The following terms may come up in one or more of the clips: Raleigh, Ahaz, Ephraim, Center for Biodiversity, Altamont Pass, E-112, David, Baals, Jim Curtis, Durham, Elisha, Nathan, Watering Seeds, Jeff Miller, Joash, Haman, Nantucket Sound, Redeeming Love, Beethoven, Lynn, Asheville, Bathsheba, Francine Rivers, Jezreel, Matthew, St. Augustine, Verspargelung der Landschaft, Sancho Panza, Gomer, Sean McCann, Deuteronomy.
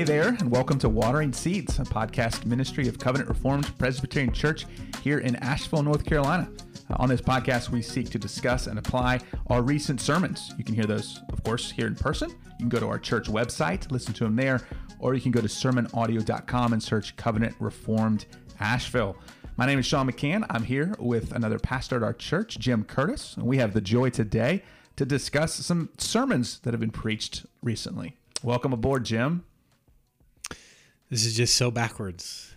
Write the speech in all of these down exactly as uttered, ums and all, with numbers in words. Hey there, and welcome to Watering Seeds, a podcast ministry of Covenant Reformed Presbyterian Church here in Asheville, North Carolina. Uh, on this podcast, we seek to discuss and apply our recent sermons. You can hear those, of course, here in person. You can go to our church website, listen to them there, or you can go to sermon audio dot com and search Covenant Reformed Asheville. My name is Sean McCann. I'm here with another pastor at our church, Jim Curtis, and we have the joy today to discuss some sermons that have been preached recently. Welcome aboard, Jim. This is just so backwards.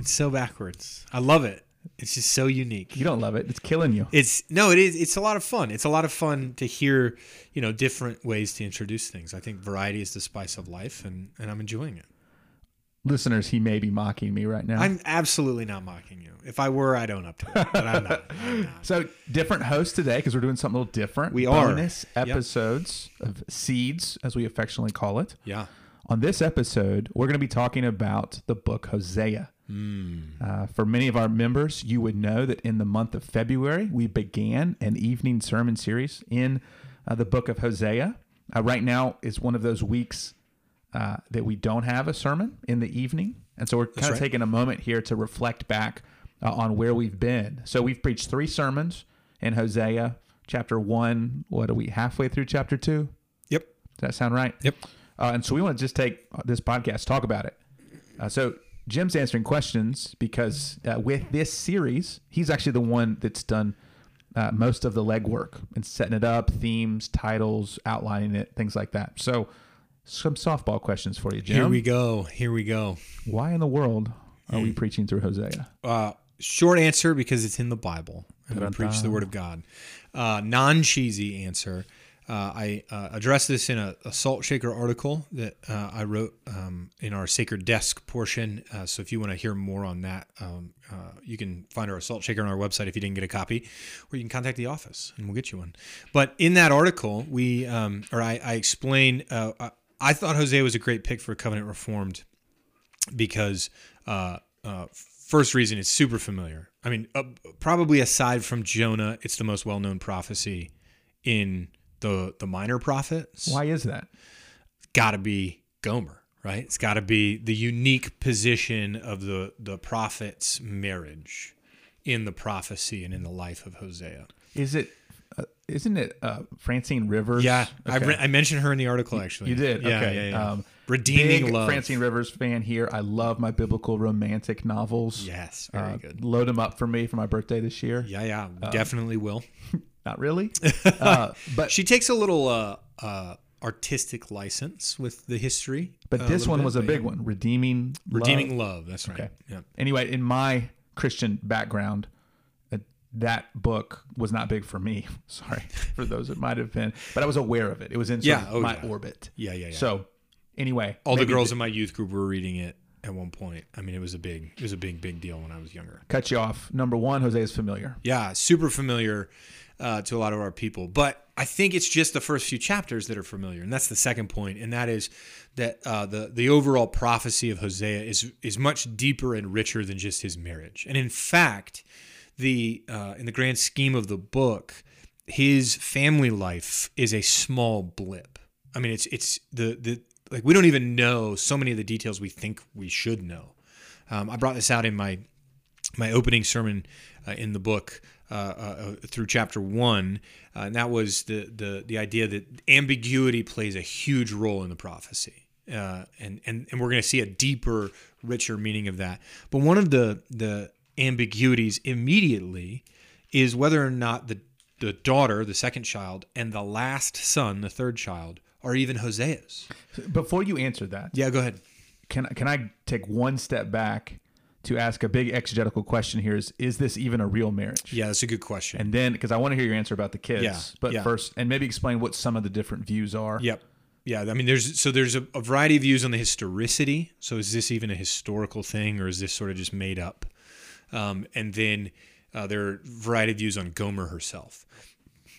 It's so backwards. I love it. It's just so unique. You don't love it. It's killing you. It's no, it is. It's a lot of fun. It's a lot of fun to hear, you know, different ways to introduce things. I think variety is the spice of life, and, and I'm enjoying it. Listeners, he may be mocking me right now. I'm absolutely not mocking you. If I were, I'd own up to it, but I'm not. I'm not. So different host today because we're doing something a little different. We are. Bonus episodes yep. of Seeds, as we affectionately call it. Yeah. On this episode, we're going to be talking about the book Hosea. Mm. Uh, for many of our members, you would know that in the month of February, we began an evening sermon series in uh, the book of Hosea. Uh, right now is one of those weeks Uh, that we don't have a sermon in the evening. And so we're kind That's of right. taking a moment here to reflect back uh, on where we've been. So we've preached three sermons in Hosea, chapter one. What are we, halfway through chapter two? Yep. Does that sound right? Yep. Uh, and so we want to just take this podcast, talk about it. Uh, so Jim's answering questions because uh, with this series, he's actually the one that's done uh, most of the legwork and setting it up, themes, titles, outlining it, things like that. So some softball questions for you, Jim. Here we go. Here we go. Why in the world are we preaching through Hosea? Uh, short answer, because it's in the Bible. I'm going to preach the Word of God. Uh, non-cheesy answer. Uh, I uh, addressed this in a, a Salt Shaker article that uh, I wrote um, in our Sacred Desk portion. Uh, so if you want to hear more on that, um, uh, you can find our Salt Shaker on our website if you didn't get a copy, or you can contact the office and we'll get you one. But in that article, we um, or I, I explain. Uh, I, I thought Hosea was a great pick for Covenant Reformed because, uh, uh, first reason, it's super familiar. I mean, uh, probably aside from Jonah, it's the most well-known prophecy in the the minor prophets. Why is that? Got to be Gomer, right? It's got to be the unique position of the, the prophet's marriage in the prophecy and in the life of Hosea. Is it... Isn't it uh, Francine Rivers? Yeah, okay. I, re- I mentioned her in the article, actually. You did? Yeah, okay. Yeah, yeah. Um, Redeeming Love. Francine Rivers fan here. I love my biblical romantic novels. Yes, very uh, good. Load them up for me for my birthday this year. Yeah, yeah, um, definitely will. Not really. Uh, but she takes a little uh, uh, artistic license with the history. But this one bit, was a big yeah. one, Redeeming Love. Redeeming Love, that's right. Okay. Yeah. Anyway, in my Christian background, that book was not big for me. Sorry for those that might have been, but I was aware of it. It was in yeah, oh, my yeah. orbit. Yeah, yeah, yeah. So anyway, all the girls th- in my youth group were reading it at one point. I mean, it was a big, it was a big, big deal when I was younger. Cut you off. Number one, Hosea is familiar. Yeah, super familiar uh, to a lot of our people. But I think it's just the first few chapters that are familiar, and that's the second point, and that is that uh, the the overall prophecy of Hosea is is much deeper and richer than just his marriage, and in fact. The uh, in the grand scheme of the book, his family life is a small blip. I mean, it's it's the the like we don't even know so many of the details we think we should know. Um, I brought this out in my my opening sermon uh, in the book uh, uh, through chapter one, uh, and that was the the the idea that ambiguity plays a huge role in the prophecy. Uh, and and and we're going to see a deeper, richer meaning of that. But one of the the ambiguities immediately is whether or not the, the daughter, the second child, and the last son, the third child, are even Hosea's. Before you answer that. Yeah, go ahead. Can, can I take one step back to ask a big exegetical question here is, is this even a real marriage? Yeah, that's a good question. And then, because I want to hear your answer about the kids, yeah, but yeah. first, and maybe explain what some of the different views are. Yep. Yeah, I mean, there's so there's a, a variety of views on the historicity. So is this even a historical thing, or is this sort of just made up? Um, and then uh, there are a variety of views on Gomer herself.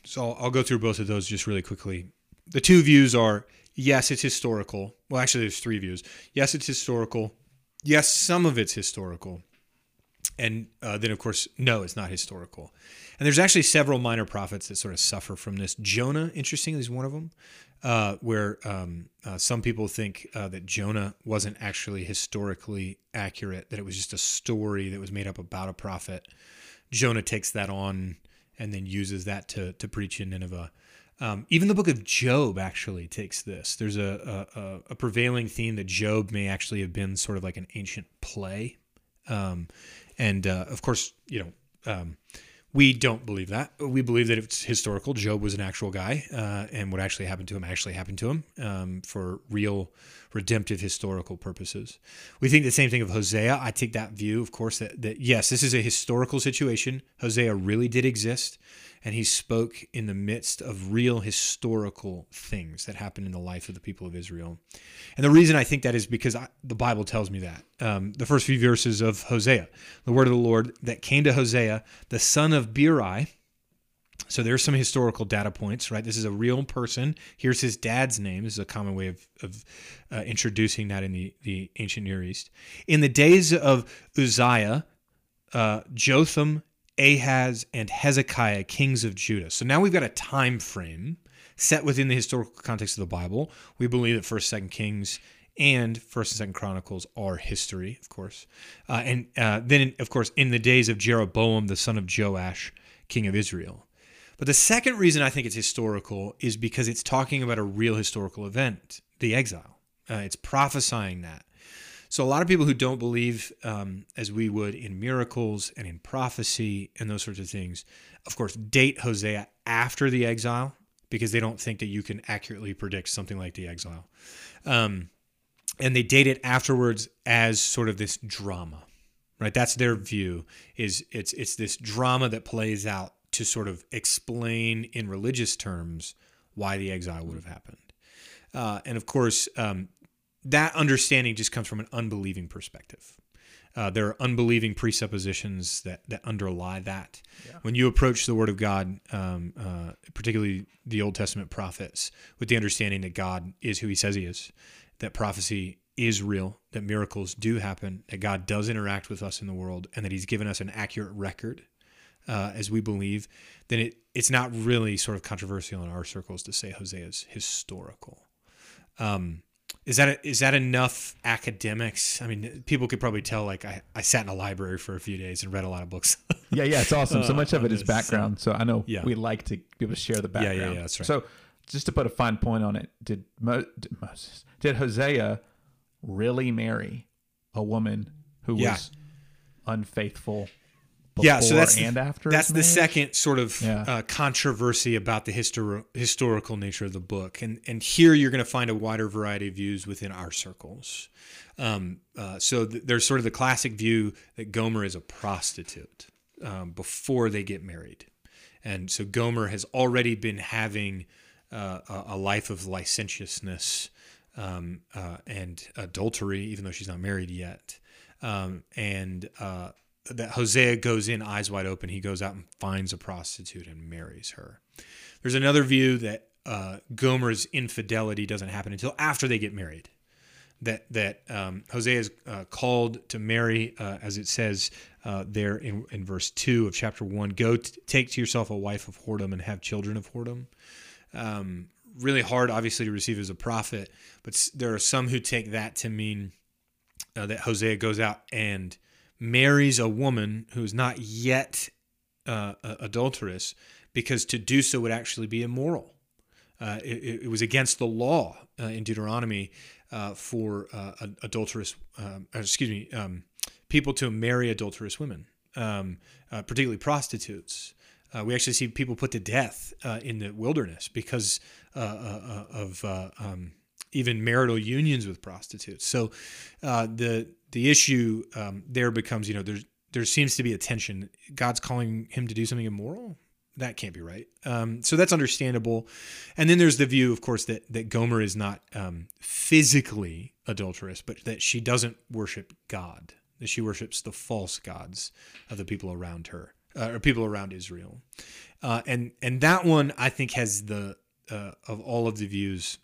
So I'll, I'll go through both of those just really quickly. The two views are, yes, it's historical. Well, actually, there's three views. Yes, it's historical. Yes, some of it's historical. And uh, then, of course, no, it's not historical. And there's actually several minor prophets that sort of suffer from this. Jonah, interestingly, is one of them, uh, where um, uh, some people think uh, that Jonah wasn't actually historically accurate, that it was just a story that was made up about a prophet. Jonah takes that on and then uses that to to preach in Nineveh. Um, even the book of Job actually takes this. There's a, a, a prevailing theme that Job may actually have been sort of like an ancient play. Um, and, uh, of course, you know, um, we don't believe that. We believe that it's historical. Job was an actual guy, uh, and what actually happened to him actually happened to him, um, for real redemptive historical purposes. We think the same thing of Hosea. I take that view, of course, that, that yes, this is a historical situation. Hosea really did exist, and he spoke in the midst of real historical things that happened in the life of the people of Israel. And the reason I think that is because I, the Bible tells me that. Um, the first few verses of Hosea, the word of the Lord that came to Hosea, the son of Beeri. So there's some historical data points, right? This is a real person. Here's his dad's name. This is a common way of, of uh, introducing that in the, the ancient Near East. In the days of Uzziah, uh, Jotham, Ahaz, and Hezekiah, kings of Judah. So now we've got a time frame set within the historical context of the Bible. We believe that First and Second Kings and First and Second Chronicles are history, of course. Uh, and uh, then, of course, in the days of Jeroboam, the son of Joash, king of Israel. But the second reason I think it's historical is because it's talking about a real historical event, the exile. Uh, it's prophesying that. So a lot of people who don't believe, um, as we would, in miracles and in prophecy and those sorts of things, of course, date Hosea after the exile because they don't think that you can accurately predict something like the exile. Um And they date it afterwards as sort of this drama, right? That's their view, is it's it's this drama that plays out to sort of explain in religious terms why the exile would have happened. Uh, and of course, um, that understanding just comes from an unbelieving perspective. Uh, there are unbelieving presuppositions that, that underlie that. Yeah. When you approach the Word of God, um, uh, particularly the Old Testament prophets, with the understanding that God is who he says he is, that prophecy is real, that miracles do happen, that God does interact with us in the world, and that he's given us an accurate record, uh, as we believe, then it, it's not really sort of controversial in our circles to say Hosea is historical. Um, is that a, is that enough academics? I mean, people could probably tell, like, I, I sat in a library for a few days and read a lot of books. yeah, yeah, it's awesome. So much of it is background. So I know yeah. we like to be able to share the background. Yeah, yeah, yeah that's right. So, just to put a fine point on it, did, Mo, did Moses, did Hosea really marry a woman who yeah. was unfaithful before yeah, so that's and the, after? That's the second sort of yeah. uh, controversy about the histor- historical nature of the book. And and here you're going to find a wider variety of views within our circles. Um, uh, so th- there's sort of the classic view that Gomer is a prostitute um, before they get married. And so Gomer has already been having... Uh, a, a life of licentiousness um, uh, and adultery, even though she's not married yet. Um, and uh, that Hosea goes in eyes wide open. He goes out and finds a prostitute and marries her. There's another view that uh, Gomer's infidelity doesn't happen until after they get married. That that um, Hosea is uh, called to marry, uh, as it says uh, there in, in verse two of chapter one. Go t- take to yourself a wife of whoredom and have children of whoredom. Um, really hard, obviously, to receive as a prophet, but there are some who take that to mean uh, that Hosea goes out and marries a woman who is not yet uh, adulterous, because to do so would actually be immoral. Uh, it, it was against the law uh, in Deuteronomy uh, for uh, adulterous, um, excuse me, um, people to marry adulterous women, um, uh, particularly prostitutes. Uh, we actually see people put to death uh, in the wilderness because uh, uh, of uh, um, even marital unions with prostitutes. So uh, the the issue um, there becomes, you know, there's, there seems to be a tension. God's calling him to do something immoral? That can't be right. Um, so that's understandable. And then there's the view, of course, that, that Gomer is not um, physically adulterous, but that she doesn't worship God, that she worships the false gods of the people around her. Uh, or people around Israel. Uh, and and that one, I think, has the, uh, of all of the views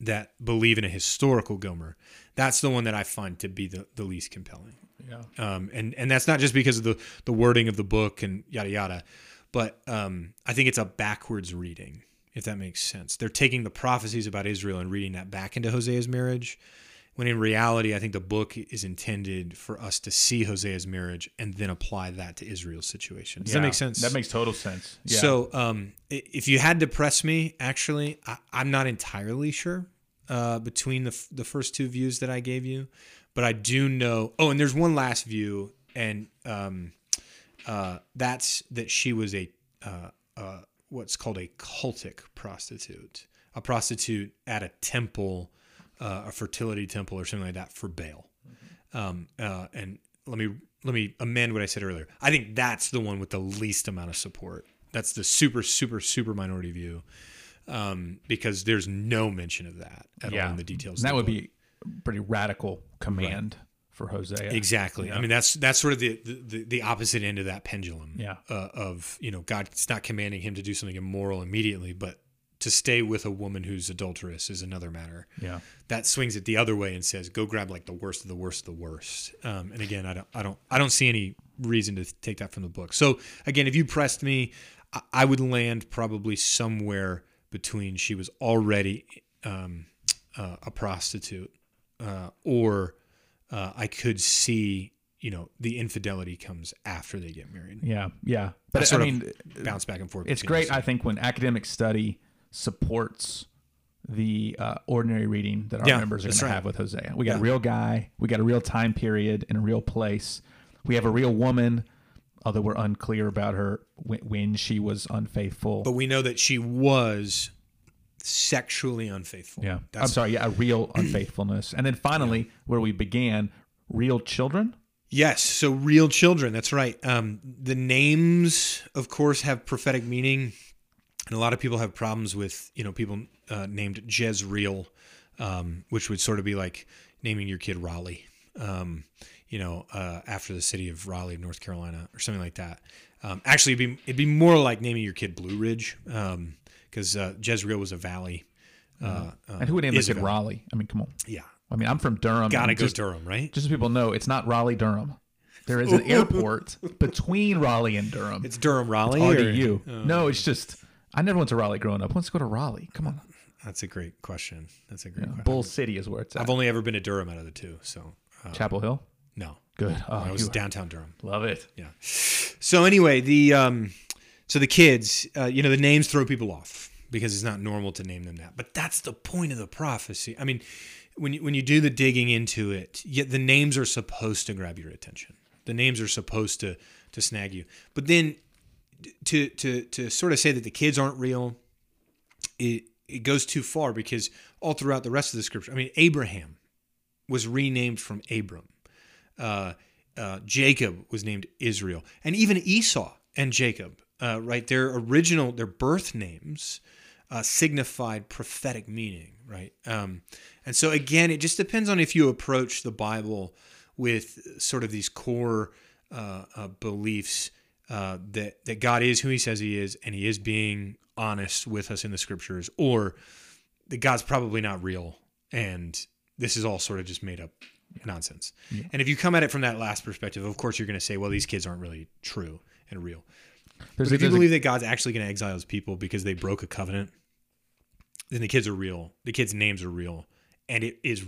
that believe in a historical Gomer, that's the one that I find to be the, the least compelling. Yeah. Um, and, and that's not just because of the, the wording of the book and yada, yada, but um, I think it's a backwards reading, if that makes sense. They're taking the prophecies about Israel and reading that back into Hosea's marriage, when in reality, I think the book is intended for us to see Hosea's marriage and then apply that to Israel's situation. Does yeah, that make sense? That makes total sense. Yeah. So um, if you had to press me, actually, I, I'm not entirely sure uh, between the the first two views that I gave you, but I do know. Oh, and there's one last view, and um, uh, that's that she was a uh, uh, what's called a cultic prostitute, a prostitute at a temple. Uh, a fertility temple or something like that for Baal. Um, uh, and let me let me amend what I said earlier. I think that's the one with the least amount of support. That's the super, super, super minority view um, because there's no mention of that at yeah. all in the details. And that would be a pretty radical command right. for Hosea. Exactly. Yeah. I mean, that's that's sort of the, the, the opposite end of that pendulum yeah. uh, of, you know, God's not commanding him to do something immoral immediately, but to stay with a woman who's adulterous is another matter. Yeah, that swings it the other way and says, "Go grab like the worst of the worst of the worst." Um, and again, I don't, I don't, I don't see any reason to take that from the book. So again, if you pressed me, I, I would land probably somewhere between she was already um, uh, a prostitute, uh, or uh, I could see, you know, the infidelity comes after they get married. Yeah, yeah. But I, sort I mean, of bounce back and forth. It's great, I think, when academic study supports the uh, ordinary reading that our yeah, members are going right. to have with Hosea. We got yeah. a real guy, we got a real time period in a real place. We have a real woman, although we're unclear about her when, when she was unfaithful. But we know that she was sexually unfaithful. Yeah, That's I'm sorry, yeah, a real unfaithfulness. And then finally, yeah. where we began, real children. Yes, so real children. That's right. Um, the names, of course, have prophetic meaning. And a lot of people have problems with, you know, people uh, named Jezreel, um, which would sort of be like naming your kid Raleigh, um, you know, uh, after the city of Raleigh, North Carolina, or something like that. Um, actually, it'd be, it'd be more like naming your kid Blue Ridge, because um, uh, Jezreel was a valley. Uh, mm-hmm. And who would name their kid Raleigh? I mean, come on. Yeah. I mean, I'm from Durham. Gotta go just, Durham, right? Just so people know, it's not Raleigh, Durham. There is an airport between Raleigh and Durham. It's Durham, Raleigh? It's R D U. Or, oh. No, it's just... I never went to Raleigh growing up. I want to go to Raleigh. Come on. That's a great question. That's a great yeah, question. Bull City is where it's at. I've only ever been to Durham out of the two. So uh, Chapel Hill? No. Good. Oh, I was downtown Durham. Love it. Yeah. So anyway, the um, so the kids, uh, you know, the names throw people off because it's not normal to name them that. But that's the point of the prophecy. I mean, when you, when you do the digging into it, yet the names are supposed to grab your attention. The names are supposed to to snag you. But then... To, to to sort of say that the kids aren't real, it it goes too far because all throughout the rest of the scripture, I mean, Abraham was renamed from Abram. Uh, uh, Jacob was named Israel. And even Esau and Jacob, uh, right, their original, their birth names uh, signified prophetic meaning, right? Um, and so again, it just depends on if you approach the Bible with sort of these core uh, uh, beliefs Uh, that, that God is who he says he is, and he is being honest with us in the scriptures, or that God's probably not real, and this is all sort of just made up yeah. nonsense. Yeah. And if you come at it from that last perspective, of course you're going to say, well, these kids aren't really true and real. There's, but if you believe a, that God's actually going to exile his people because they broke a covenant, then the kids are real. The kids' names are real, and it is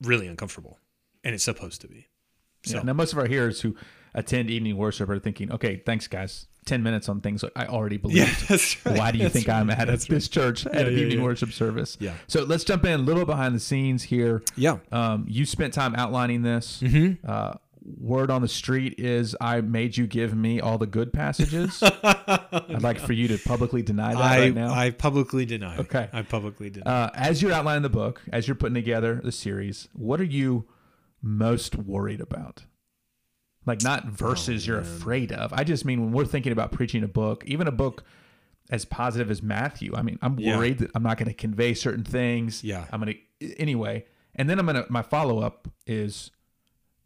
really uncomfortable, and it's supposed to be. So yeah. Now most of our hearers who attend evening worship are thinking, okay, thanks guys, ten minutes on things I already believe. Yeah, that's right. Why do you that's think right. I'm at that's this right. church at yeah, an yeah, evening yeah. worship service? Yeah. So let's jump in a little behind the scenes here. Yeah. Um, you spent time outlining this. Mm-hmm. Uh, word on the street is I made you give me all the good passages. I'd like for you to publicly deny that I, right now. I publicly deny. Okay. I publicly deny. Uh, as you're outlining the book, as you're putting together the series, what are you most worried about? Like not verses oh, you're afraid of. I just mean when we're thinking about preaching a book, even a book as positive as Matthew, I mean, I'm yeah. worried that I'm not going to convey certain things. Yeah. I'm going to, anyway. And then I'm going to, my follow-up is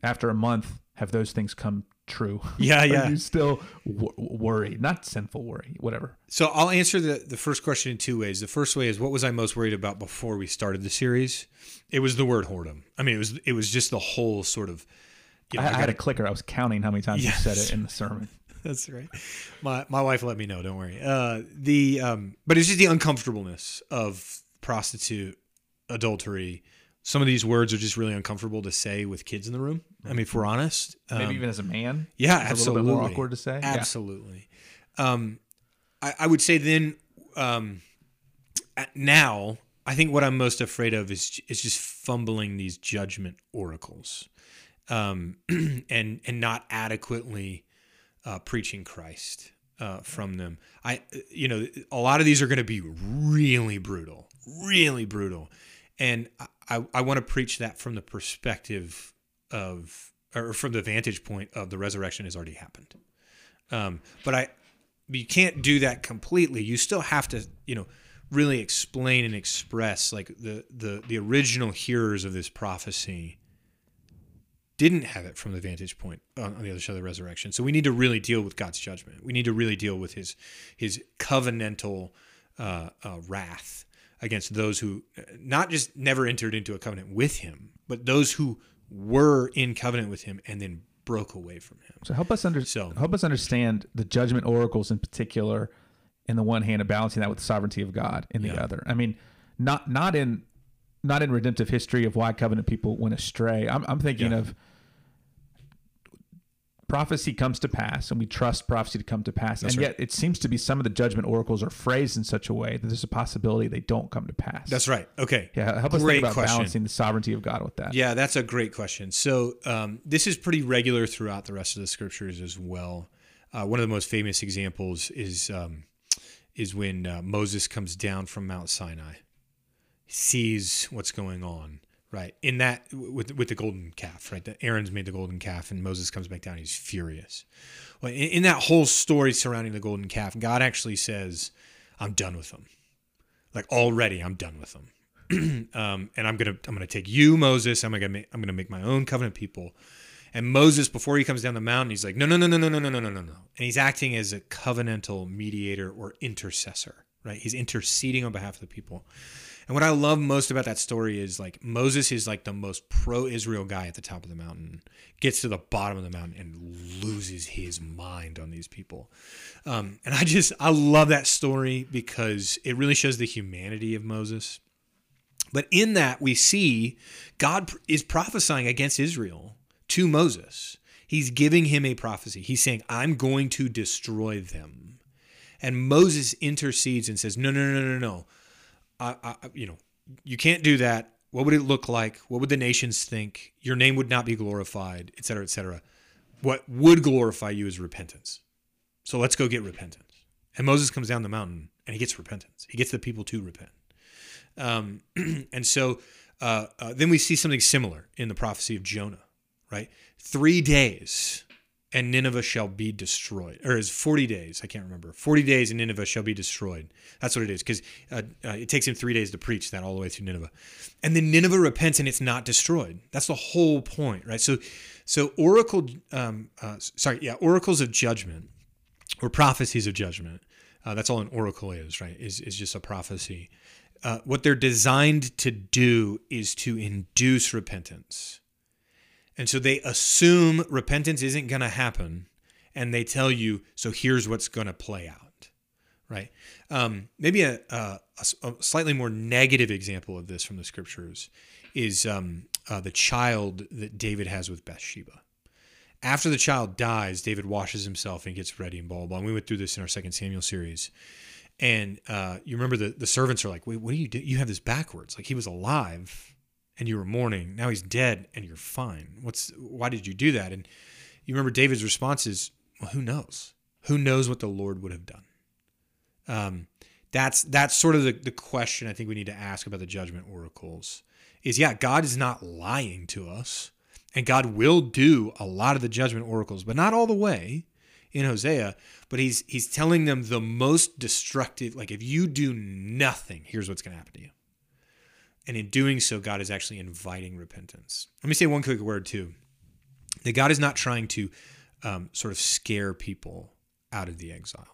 after a month, have those things come true? Yeah, yeah. Are you still w- worried? Not sinful worry, whatever. So I'll answer the, the first question in two ways. The first way is, what was I most worried about before we started the series? It was the word whoredom. I mean, it was it was just the whole sort of... You know, I, I, I had a clicker. I was counting how many times yes. you said it in the sermon. That's right. My my wife let me know. Don't worry. Uh, the um, but it's just the uncomfortableness of prostitute, adultery. Some of these words are just really uncomfortable to say with kids in the room. I mean, if we're honest, um, maybe even as a man, yeah, absolutely, it's a little bit more awkward to say. Absolutely. Yeah. Um, I, I would say then um, now I think what I'm most afraid of is is just fumbling these judgment oracles, um, and and not adequately Uh, preaching Christ uh, from them. I, you know, a lot of these are going to be really brutal, really brutal. And I, I want to preach that from the perspective of, or from the vantage point of, the resurrection has already happened. Um, but I, you can't do that completely. You still have to, you know, really explain and express, like, the, the, the original hearers of this prophecy didn't have it from the vantage point on the other side of the resurrection. So we need to really deal with God's judgment. We need to really deal with his his covenantal uh, uh, wrath against those who not just never entered into a covenant with him, but those who were in covenant with him and then broke away from him. So help us, under- so, help us understand the judgment oracles in particular, in the one hand, and balancing that with the sovereignty of God in the yeah. other. I mean, not not in not in redemptive history of why covenant people went astray. I'm, I'm thinking yeah. of... prophecy comes to pass, and we trust prophecy to come to pass. That's and right. yet it seems to be some of the judgment oracles are phrased in such a way that there's a possibility they don't come to pass. That's right. Okay. Yeah. Help great us think about question. balancing the sovereignty of God with that. Yeah, that's a great question. So um, this is pretty regular throughout the rest of the scriptures as well. Uh, one of the most famous examples is um, is when uh, Moses comes down from Mount Sinai, sees what's going on. Right. In that, with with the golden calf, right? That Aaron's made the golden calf, and Moses comes back down. He's furious. Well, in, in that whole story surrounding the golden calf, God actually says, "I'm done with them. Like already, I'm done with them. um, and I'm gonna I'm gonna take you, Moses. I'm gonna make, I'm gonna make my own covenant people." And Moses, before he comes down the mountain, he's like, "No, no, no, no, no, no, no, no, no, no, no." And he's acting as a covenantal mediator or intercessor. Right? He's interceding on behalf of the people. And what I love most about that story is, like, Moses is like the most pro-Israel guy at the top of the mountain, gets to the bottom of the mountain and loses his mind on these people. Um, and I just, I love that story because it really shows the humanity of Moses. But in that, we see God is prophesying against Israel to Moses. He's giving him a prophecy. He's saying, I'm going to destroy them. And Moses intercedes and says, no, no, no, no, no. I, I, you know, you can't do that. What would it look like? What would the nations think? Your name would not be glorified, et cetera, et cetera. What would glorify you is repentance. So let's go get repentance. And Moses comes down the mountain and he gets repentance. He gets the people to repent. Um, and so uh, uh, then we see something similar in the prophecy of Jonah, right? Three days and Nineveh shall be destroyed. Or is forty days, I can't remember. forty days and Nineveh shall be destroyed. That's what it is, because uh, uh, it takes him three days to preach that all the way through Nineveh. And then Nineveh repents and it's not destroyed. That's the whole point, right? So so oracle, um, uh, sorry, yeah, oracles of judgment or prophecies of judgment, uh, that's all an oracle is, right, is, is just a prophecy. Uh, what they're designed to do is to induce repentance. And so they assume repentance isn't going to happen, and they tell you, so here's what's going to play out, right? Um, maybe a, a, a slightly more negative example of this from the scriptures is um, uh, the child that David has with Bathsheba. After the child dies, David washes himself and gets ready and blah, blah, blah. And we went through this in our Second Samuel series. And uh, you remember the, the servants are like, wait, what do you do? You have this backwards. Like, he was alive and you were mourning. Now he's dead, and you're fine. What's? Why did you do that? And you remember David's response is, "Well, who knows? Who knows what the Lord would have done?" Um, that's that's sort of the, the question I think we need to ask about the judgment oracles. Is yeah, God is not lying to us, and God will do a lot of the judgment oracles, but not all the way in Hosea. But he's he's telling them the most destructive. Like, if you do nothing, here's what's going to happen to you. And in doing so, God is actually inviting repentance. Let me say one quick word, too. That God is not trying to um, sort of scare people out of the exile.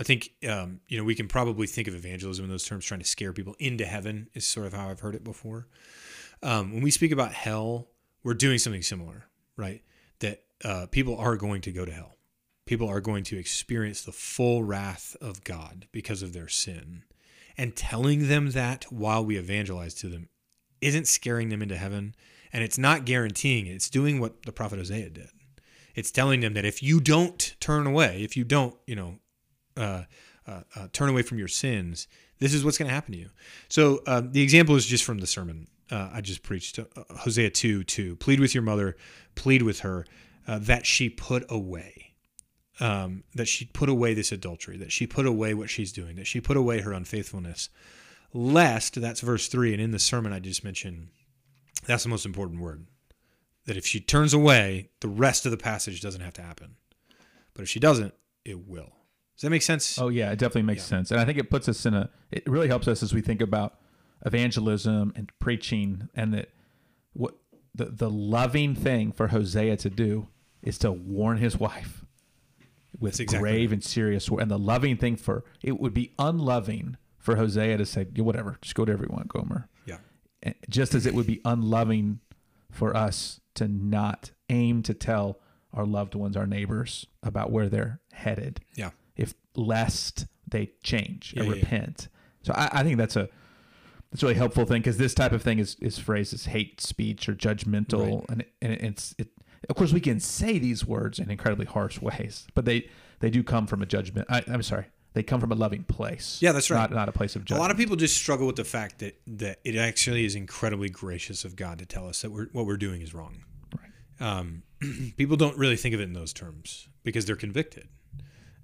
I think, um, you know, we can probably think of evangelism in those terms, trying to scare people into heaven is sort of how I've heard it before. Um, when we speak about hell, we're doing something similar, right? That uh, people are going to go to hell. People are going to experience the full wrath of God because of their sin. And telling them that while we evangelize to them isn't scaring them into heaven, and it's not guaranteeing it. It's doing what the prophet Hosea did. It's telling them that if you don't turn away, if you don't, you know, uh, uh, uh, turn away from your sins, this is what's going to happen to you. So uh, the example is just from the sermon uh, I just preached, uh, Hosea two two. Plead with your mother, plead with her uh, that she put away. Um, that she put away this adultery, that she put away what she's doing, that she put away her unfaithfulness, lest, that's verse three, and in the sermon I just mentioned, that's the most important word, that if she turns away, the rest of the passage doesn't have to happen. But if she doesn't, it will. Does that make sense? Oh, yeah, it definitely makes yeah. sense. And I think it puts us in a, it really helps us as we think about evangelism and preaching, and that what the, the loving thing for Hosea to do is to warn his wife. With exactly grave right. and serious, and the loving thing for it would be unloving for Hosea to say, whatever, just go to everyone, Gomer. Yeah. And just as it would be unloving for us to not aim to tell our loved ones, our neighbors, about where they're headed. Yeah. If lest they change yeah, or yeah, repent. Yeah. So I, I think that's a that's a really helpful thing, because this type of thing is is phrased as hate speech or judgmental, right. and it, and it's it. Of course, we can say these words in incredibly harsh ways, but they, they do come from a judgment. I, I'm sorry. They come from a loving place. Yeah, that's right. Not, not a place of judgment. A lot of people just struggle with the fact that, that it actually is incredibly gracious of God to tell us that we're, what we're doing is wrong. Right. Um, people don't really think of it in those terms because they're convicted.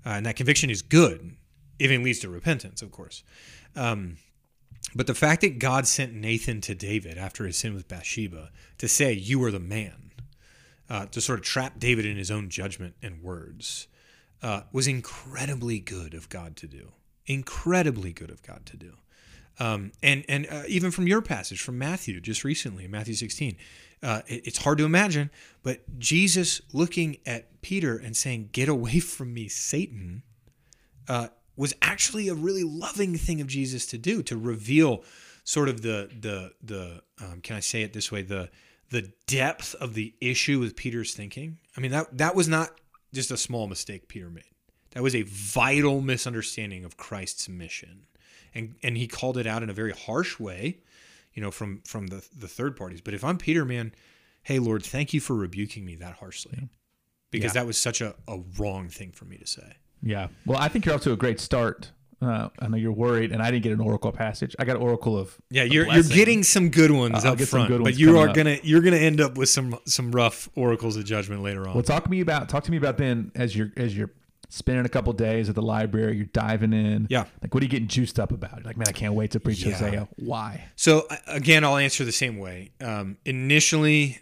Uh, and that conviction is good if it leads to repentance, of course. Um, but the fact that God sent Nathan to David after his sin with Bathsheba to say, you are the man. Uh, to sort of trap David in his own judgment and words, uh, was incredibly good of God to do. Incredibly good of God to do. Um, and and uh, even from your passage, from Matthew, just recently, Matthew sixteen, uh, it, it's hard to imagine, but Jesus looking at Peter and saying, get away from me, Satan, uh, was actually a really loving thing of Jesus to do, to reveal sort of the, the, the um, can I say it this way, the the depth of the issue with Peter's thinking. I mean, that that was not just a small mistake Peter made. That was a vital misunderstanding of Christ's mission. And and he called it out in a very harsh way, you know, from, from the, the third parties. But if I'm Peter, man, hey, Lord, thank you for rebuking me that harshly. Because yeah. that was such a, a wrong thing for me to say. Yeah. Well, I think you're off to a great start. Uh, I know you're worried, and I didn't get an oracle passage. I got an oracle of yeah. You're you're getting some good ones uh, up front, ones but you are up. gonna you're gonna end up with some some rough oracles of judgment later on. Well, talk to me about talk to me about then as you're as you're spending a couple days at the library, you're diving in. Yeah, like what are you getting juiced up about? You're like, man, I can't wait to preach yeah. Hosea. Why? So again, I'll answer the same way. Um, initially,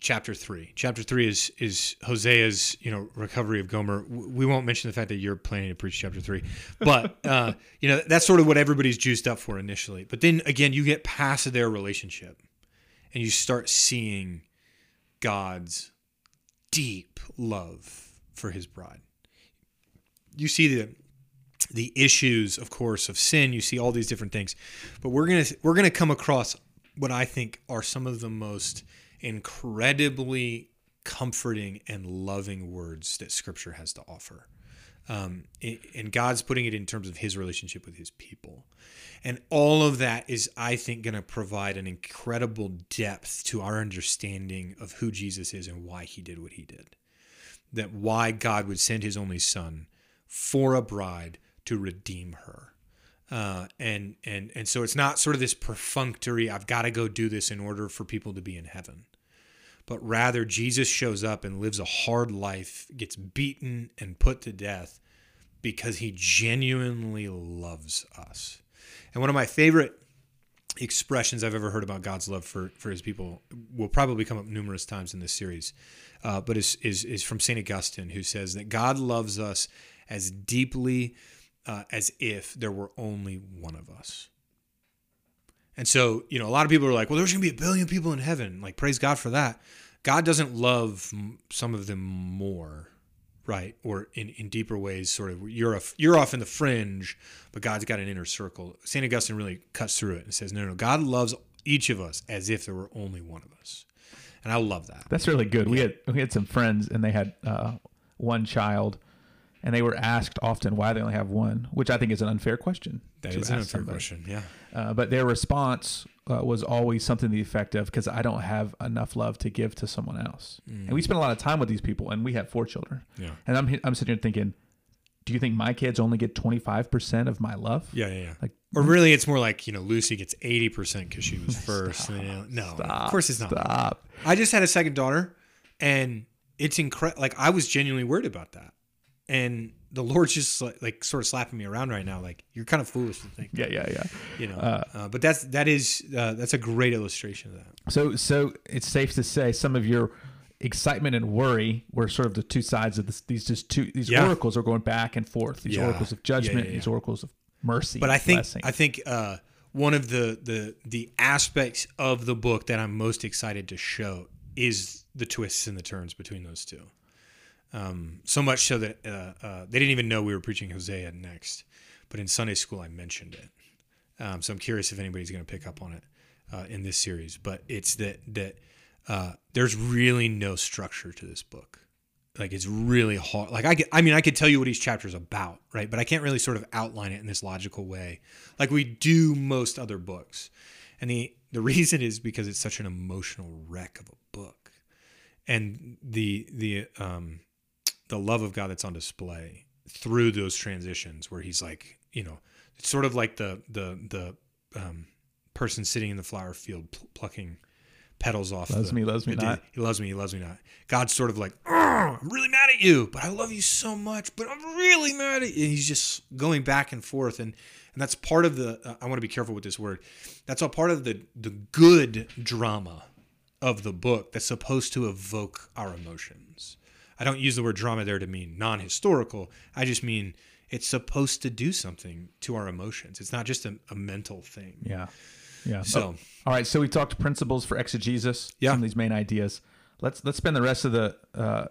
chapter three. Chapter three is is Hosea's, you know, recovery of Gomer. We won't mention the fact that you're planning to preach chapter three, but uh, you know, that's sort of what everybody's juiced up for initially. But then again, you get past their relationship, and you start seeing God's deep love for His bride. You see the the issues, of course, of sin. You see all these different things, but we're gonna we're gonna come across what I think are some of the most incredibly comforting and loving words that Scripture has to offer. Um, and God's putting it in terms of His relationship with His people. And all of that is, I think, going to provide an incredible depth to our understanding of who Jesus is and why He did what He did. That why God would send His only Son for a bride to redeem her. Uh, and, and, and so it's not sort of this perfunctory, I've got to go do this in order for people to be in heaven, but rather Jesus shows up and lives a hard life, gets beaten and put to death because He genuinely loves us. And one of my favorite expressions I've ever heard about God's love for, for His people will probably come up numerous times in this series, uh, but is, is, is from Saint Augustine, who says that God loves us as deeply Uh, as if there were only one of us. And so, you know, a lot of people are like, well, there's going to be a billion people in heaven. Like, praise God for that. God doesn't love some of them more, right? Or in, in deeper ways, sort of, you're a, you're off in the fringe, but God's got an inner circle. Saint Augustine really cuts through it and says, no, no, God loves each of us as if there were only one of us. And I love that. That's really good. Yeah. We had we had some friends, and they had uh, one child, and they were asked often why they only have one, which I think is an unfair question. That is an unfair somebody. question, yeah. Uh, but their response uh, was always something to the effect of, because I don't have enough love to give to someone else. Mm. And we spent a lot of time with these people, and we have four children. Yeah. And I'm I'm sitting here thinking, do you think my kids only get twenty-five percent of my love? Yeah, yeah, yeah. Like, or really, it's more like, you know, Lucy gets eighty percent because she was first. Stop, you know? No, stop, of course it's not. Stop. I just had a second daughter, and it's incredible. Like, I was genuinely worried about that. And the Lord's just like, like sort of slapping me around right now. Like, you're kind of foolish to think. That, yeah, yeah, yeah. You know, uh, uh, but that's that is uh, that's a great illustration of that. So, so it's safe to say some of your excitement and worry were sort of the two sides of this, these just two these yeah. oracles are going back and forth. These yeah. oracles of judgment, yeah, yeah, yeah. these oracles of mercy. But I think blessing. I think uh, one of the the the aspects of the book that I'm most excited to show is the twists and the turns between those two. Um, so much so that uh, uh, they didn't even know we were preaching Hosea next, but in Sunday school I mentioned it. Um, so I'm curious if anybody's going to pick up on it uh, in this series. But it's that that uh, there's really no structure to this book. Like, it's really hard. Like I, get, I mean, I could tell you what each chapter is about, right? But I can't really sort of outline it in this logical way, like we do most other books. And the the reason is because it's such an emotional wreck of a book, and the the um. the love of God that's on display through those transitions where he's like, you know, it's sort of like the, the, the, um, person sitting in the flower field pl- plucking petals off. Loves the, me, loves me the, not. He loves me, he loves me not. God's sort of like, I'm really mad at you, but I love you so much, but I'm really mad at you. And he's just going back and forth. And, and that's part of the, uh, I want to be careful with this word. That's all part of the, the good drama of the book that's supposed to evoke our emotions. I don't use the word drama there to mean non-historical. I just mean it's supposed to do something to our emotions. It's not just a, a mental thing. Yeah, yeah. So, oh, all right. So we talked principles for exegesis. Yeah. Some of these main ideas. Let's let's spend the rest of the uh,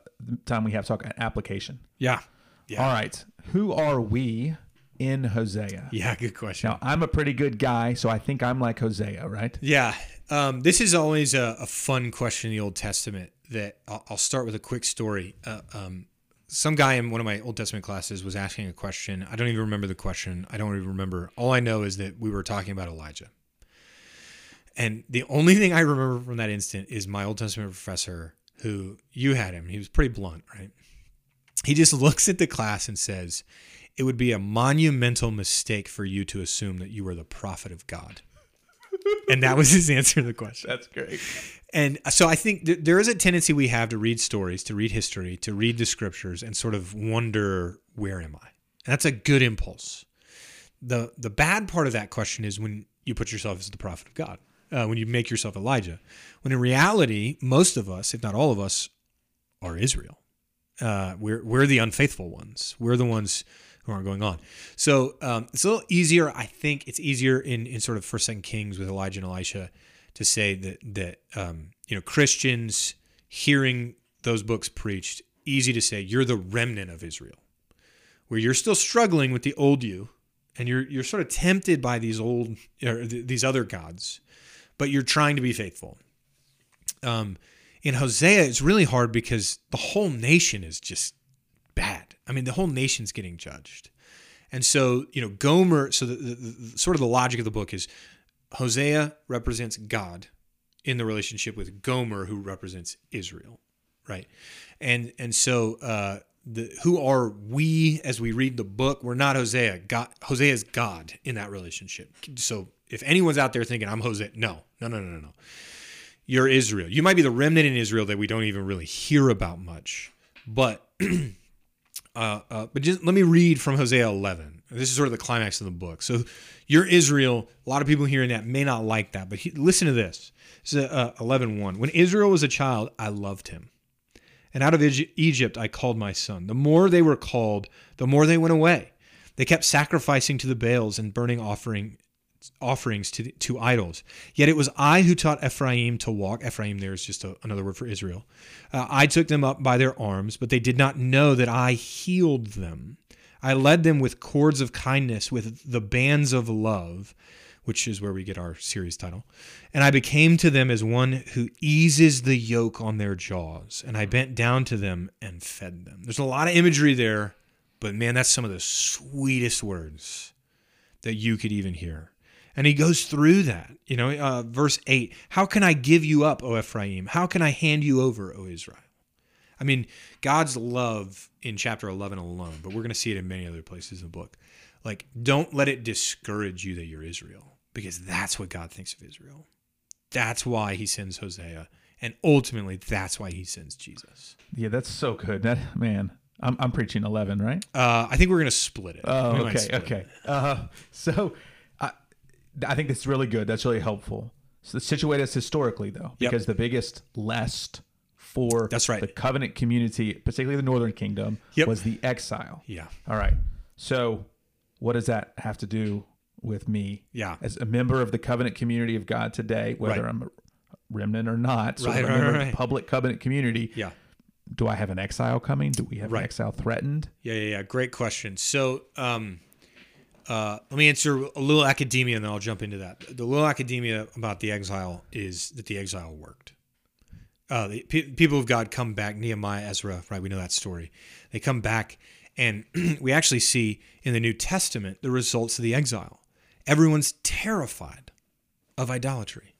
time we have talking application. Yeah. Yeah. All right. Who are we in Hosea? Yeah. Good question. Now, I'm a pretty good guy, so I think I'm like Hosea, right? Yeah. Um, this is always a, a fun question in the Old Testament. That I'll start with a quick story. Uh, um, some guy in one of my Old Testament classes was asking a question. I don't even remember the question. I don't even remember. All I know is that we were talking about Elijah. And the only thing I remember from that instant is my Old Testament professor, who you had him. He was pretty blunt, right? He just looks at the class and says, "It would be a monumental mistake for you to assume that you were the prophet of God." And that was his answer to the question. That's great. And so I think th- there is a tendency we have to read stories, to read history, to read the scriptures, and sort of wonder, where am I? And that's a good impulse. The The bad part of that question is when you put yourself as the prophet of God, uh, when you make yourself Elijah, when in reality, most of us, if not all of us, are Israel. Uh, we're, we're the unfaithful ones. We're the ones who aren't going on. So um, it's a little easier. I think it's easier in, in sort of First, Second Kings with Elijah and Elisha to say that that um, you know, Christians hearing those books preached, easy to say you're the remnant of Israel, where you're still struggling with the old you, and you're you're sort of tempted by these old or th- these other gods, but you're trying to be faithful. Um, in Hosea, it's really hard because the whole nation is just bad. I mean, the whole nation's getting judged. And so, you know, Gomer, so the, the, the sort of the logic of the book is Hosea represents God in the relationship with Gomer, who represents Israel, right? And and so uh, the who are we as we read the book? We're not Hosea. God, Hosea is God in that relationship. So if anyone's out there thinking, I'm Hosea, no, no, no, no, no, no. You're Israel. You might be the remnant in Israel that we don't even really hear about much, but... Uh, uh, but just let me read from Hosea eleven. This is sort of the climax of the book. So you're Israel. A lot of people hearing that may not like that, but he, listen to this. This is uh, eleven one. When Israel was a child, I loved him. And out of Egypt, I called my son. The more they were called, the more they went away. They kept sacrificing to the Baals and burning offering offerings to, the, to idols. Yet it was I who taught Ephraim to walk. Ephraim there is just a, another word for Israel. Uh, I took them up by their arms, but they did not know that I healed them. I led them with cords of kindness, with the bands of love, which is where we get our series title. And I became to them as one who eases the yoke on their jaws. And I bent down to them and fed them. There's a lot of imagery there, but man, that's some of the sweetest words that you could even hear. And he goes through that, you know, uh, verse eight, how can I give you up, O Ephraim? How can I hand you over, O Israel? I mean, God's love in chapter eleven alone, but we're going to see it in many other places in the book. Like, don't let it discourage you that you're Israel, because that's what God thinks of Israel. That's why he sends Hosea. And ultimately, that's why he sends Jesus. Yeah, that's so good. That, man. I'm, I'm preaching eleven, right? Uh, I think we're going to split it. Oh, we okay, okay. Uh, so I, I think that's really good. That's really helpful. So situate us historically, though, because yep. the biggest lest for that's right. the covenant community, particularly the northern kingdom, yep. was the exile. Yeah. All right. So what does that have to do with me yeah. as a member of the covenant community of God today, whether right. I'm a remnant or not, so right, I'm a member right, right. of the public covenant community? Yeah. Do I have an exile coming? Do we have right. an exile threatened? Yeah, yeah, yeah. Great question. So um, uh, let me answer a little academia, and then I'll jump into that. The little academia about the exile is that the exile worked. Uh, the pe- people of God come back, Nehemiah, Ezra, right? We know that story. They come back, and we actually see in the New Testament the results of the exile. Everyone's terrified of idolatry.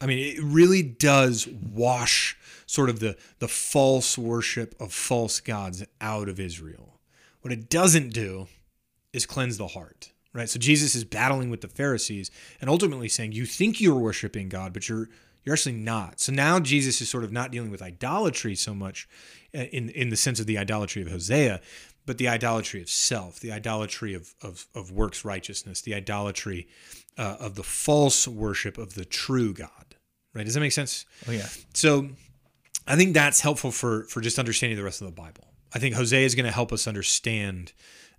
I mean, it really does wash sort of the, the false worship of false gods out of Israel. What it doesn't do is cleanse the heart, right? So Jesus is battling with the Pharisees and ultimately saying, you think you're worshiping God, but you're you're actually not. So now Jesus is sort of not dealing with idolatry so much in, in the sense of the idolatry of Hosea, but the idolatry of self, the idolatry of, of, of works righteousness, the idolatry uh, of the false worship of the true God. Right? Does that make sense? Oh, yeah. So I think that's helpful for, for just understanding the rest of the Bible. I think Hosea is going to help us understand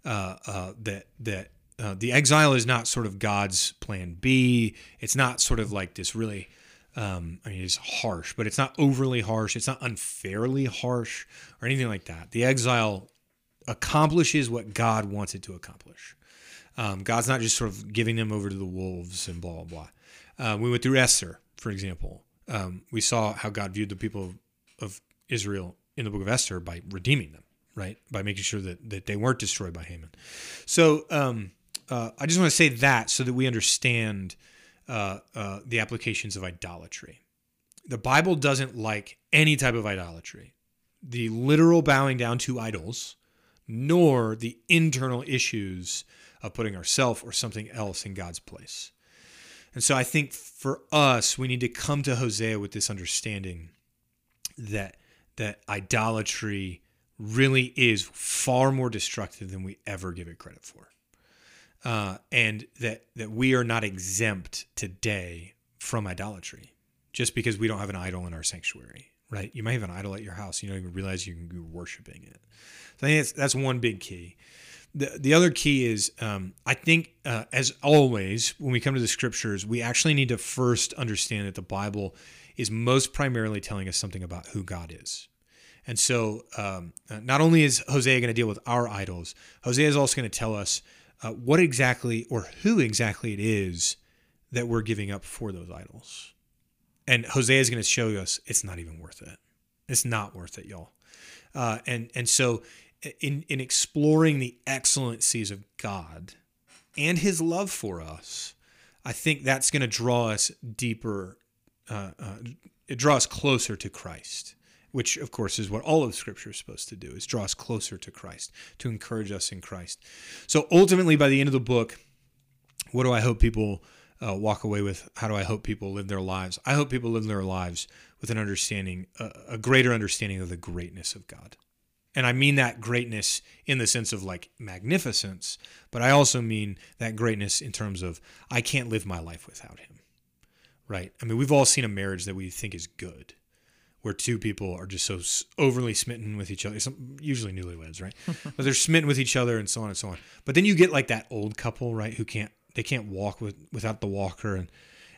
uh, uh, that that uh, the exile is not sort of God's plan B. It's not sort of like this really, um, I mean, it's harsh, but it's not overly harsh. It's not unfairly harsh or anything like that. The exile accomplishes what God wants it to accomplish. Um, God's not just sort of giving them over to the wolves and blah, blah, blah. Uh, we went through Esther. For example, um, we saw how God viewed the people of Israel in the book of Esther by redeeming them, right? By making sure that, that they weren't destroyed by Haman. So um, uh, I just want to say that so that we understand uh, uh, the applications of idolatry. The Bible doesn't like any type of idolatry, the literal bowing down to idols, nor the internal issues of putting ourselves or something else in God's place. And so I think for us, we need to come to Hosea with this understanding that that idolatry really is far more destructive than we ever give it credit for. Uh, and that that we are not exempt today from idolatry just because we don't have an idol in our sanctuary, right? You might have an idol at your house. You don't even realize you can be worshiping it. So I think that's, that's one big key. The the other key is, um, I think, uh, as always, when we come to the scriptures, we actually need to first understand that the Bible is most primarily telling us something about who God is. And so um, not only is Hosea going to deal with our idols, Hosea is also going to tell us uh, what exactly or who exactly it is that we're giving up for those idols. And Hosea is going to show us it's not even worth it. It's not worth it, y'all. Uh, and, and so... In, in exploring the excellencies of God and his love for us, I think that's going to draw us deeper, uh, uh, draw us closer to Christ, which, of course, is what all of Scripture is supposed to do, is draw us closer to Christ, to encourage us in Christ. So ultimately, by the end of the book, what do I hope people uh, walk away with? How do I hope people live their lives? I hope people live their lives with an understanding, a, a greater understanding of the greatness of God. And I mean that greatness in the sense of like magnificence, but I also mean that greatness in terms of I can't live my life without him, right? I mean, we've all seen a marriage that we think is good, where two people are just so overly smitten with each other, some, usually newlyweds, right? But they're smitten with each other and so on and so on. But then you get like that old couple, right, who can't they can't walk with, without the walker. And,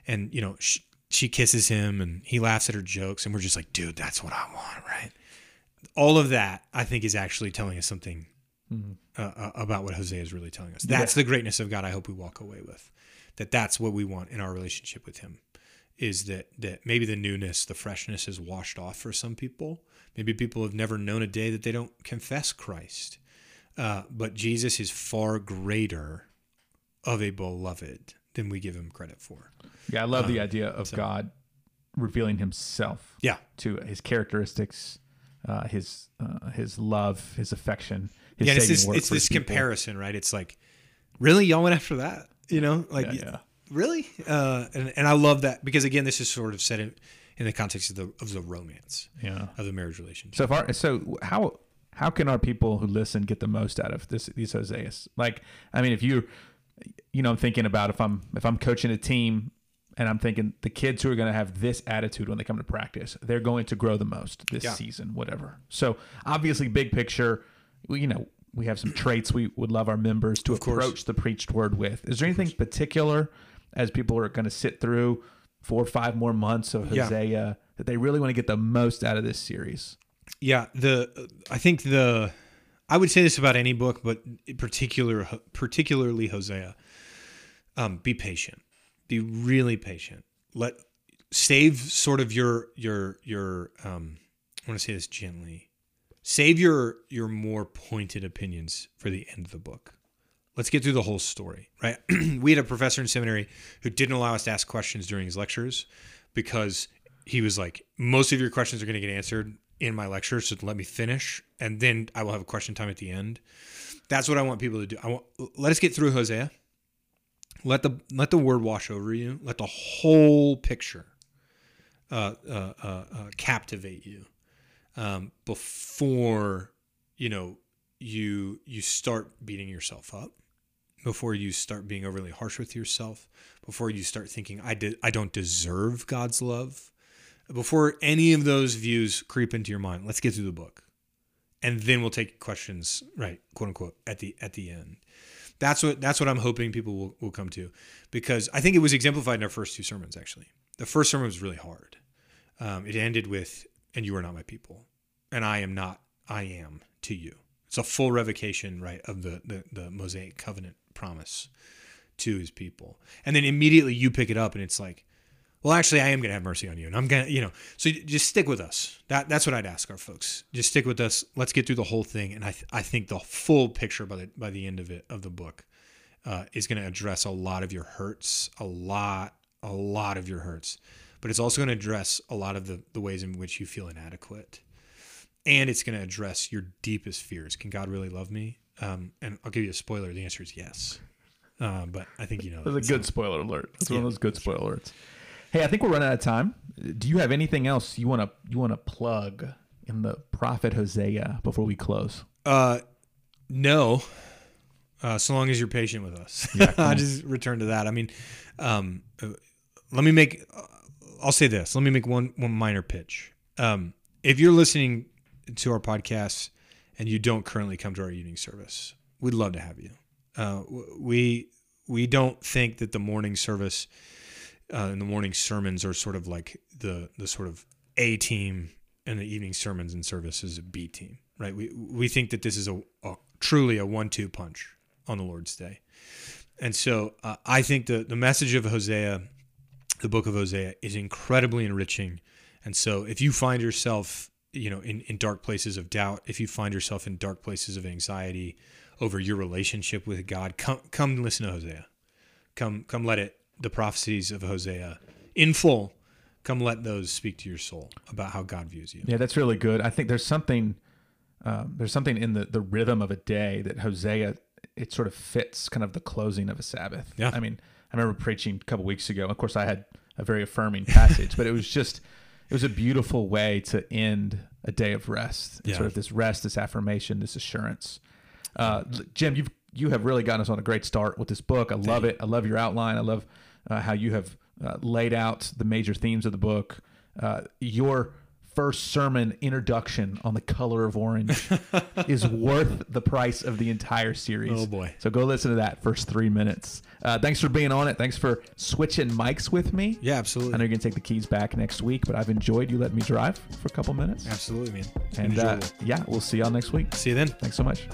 and, you know, she, she kisses him and he laughs at her jokes. And we're just like, dude, that's what I want. Right. All of that, I think, is actually telling us something mm-hmm. uh, about what Hosea is really telling us. That's yeah. the greatness of God. I hope we walk away with that. That's what we want in our relationship with him, is that, that maybe the newness, the freshness is washed off for some people. Maybe people have never known a day that they don't confess Christ. Uh, but Jesus is far greater of a beloved than we give him credit for. Yeah, I love um, the idea of so. God revealing himself yeah. to his characteristics, uh, his uh, his love, his affection, his yeah, saving it's this, work it's for this people. Comparison, right? It's like, really? Y'all went after that? You know, like, yeah, yeah. really? Uh, and, and I love that because, again, this is sort of set in, in the context of the of the romance yeah. of the marriage relationship. So, if our, so how... How can our people who listen get the most out of this, these Hoseas? Like, I mean, if you, you know, I'm thinking about if I'm if I'm coaching a team, and I'm thinking the kids who are going to have this attitude when they come to practice, they're going to grow the most this yeah. season, whatever. So obviously, big picture, we, you know, we have some traits we would love our members to of approach course. the preached word with. Is there anything particular as people are going to sit through four or five more months of Hosea yeah. that they really want to get the most out of this series? Yeah, the I think the I would say this about any book, but particular particularly Hosea. Um, be patient, be really patient. Let save sort of your your your. Um, I want to say this gently. Save your your more pointed opinions for the end of the book. Let's get through the whole story, right? We had a professor in seminary who didn't allow us to ask questions during his lectures because he was like, "Most of your questions are going to get answered in my lecture, so let me finish, and then I will have a question time at the end." That's what I want people to do. I want let us get through Hosea. Let the let the word wash over you. Let the whole picture uh, uh, uh, uh, captivate you um, before you know you you start beating yourself up. Before you start being overly harsh with yourself. Before you start thinking I did I don't deserve God's love. Before any of those views creep into your mind, let's get through the book, and then we'll take questions, right, quote unquote, at the at the end. That's what that's what I'm hoping people will, will come to, because I think it was exemplified in our first two sermons. Actually, the first sermon was really hard. Um, it ended with, "And you are not my people, and I am not I am to you." It's a full revocation, right, of the the, the Mosaic covenant promise to his people, and then immediately you pick it up, and it's like, well, actually, I am going to have mercy on you, and I'm going to, you know, so just stick with us. That That's what I'd ask our folks. Just stick with us. Let's get through the whole thing, and I th- I think the full picture by the by the end of it, of the book, uh, is going to address a lot of your hurts, a lot, a lot of your hurts, but it's also going to address a lot of the, the ways in which you feel inadequate, and it's going to address your deepest fears. Can God really love me? Um, and I'll give you a spoiler. The answer is yes, uh, but I think you know. That's a good spoiler alert. That's yeah, one of those good spoiler alerts. Hey, I think we're running out of time. Do you have anything else you want to you want to plug in the prophet Hosea before we close? Uh, no. Uh, so long as you're patient with us. Yeah, I just return to that. I mean, um, let me make. Uh, I'll say this. Let me make one one minor pitch. Um, if you're listening to our podcast and you don't currently come to our evening service, we'd love to have you. Uh, we we don't think that the morning service. Uh, and the morning sermons are sort of like the the sort of A team, and the evening sermons and service is a B team, right? We we think that this is a, a truly a one-two punch on the Lord's Day, and so uh, I think the the message of Hosea, the book of Hosea, is incredibly enriching, and so if you find yourself, you know, in in dark places of doubt, if you find yourself in dark places of anxiety over your relationship with God, come come listen to Hosea, come come let it. The prophecies of Hosea in full, come let those speak to your soul about how God views you. Yeah, that's really good. I think there's something, um, there's something in the, the rhythm of a day that Hosea, it sort of fits kind of the closing of a Sabbath. Yeah. I mean, I remember preaching a couple weeks ago. Of course, I had a very affirming passage, but it was just, it was a beautiful way to end a day of rest. Yeah. Sort of this rest, this affirmation, this assurance. Uh, Jim, you've, you have really gotten us on a great start with this book. I love it. I love your outline. I love uh, how you have uh, laid out the major themes of the book. Uh, your first sermon introduction on the color of orange is worth the price of the entire series. Oh, boy. So go listen to that first three minutes. Uh, thanks for being on it. Thanks for switching mics with me. Yeah, absolutely. I know you're going to take the keys back next week, but I've enjoyed you letting me drive for a couple minutes. Absolutely, man. It's and uh, yeah, we'll see y'all next week. See you then. Thanks so much.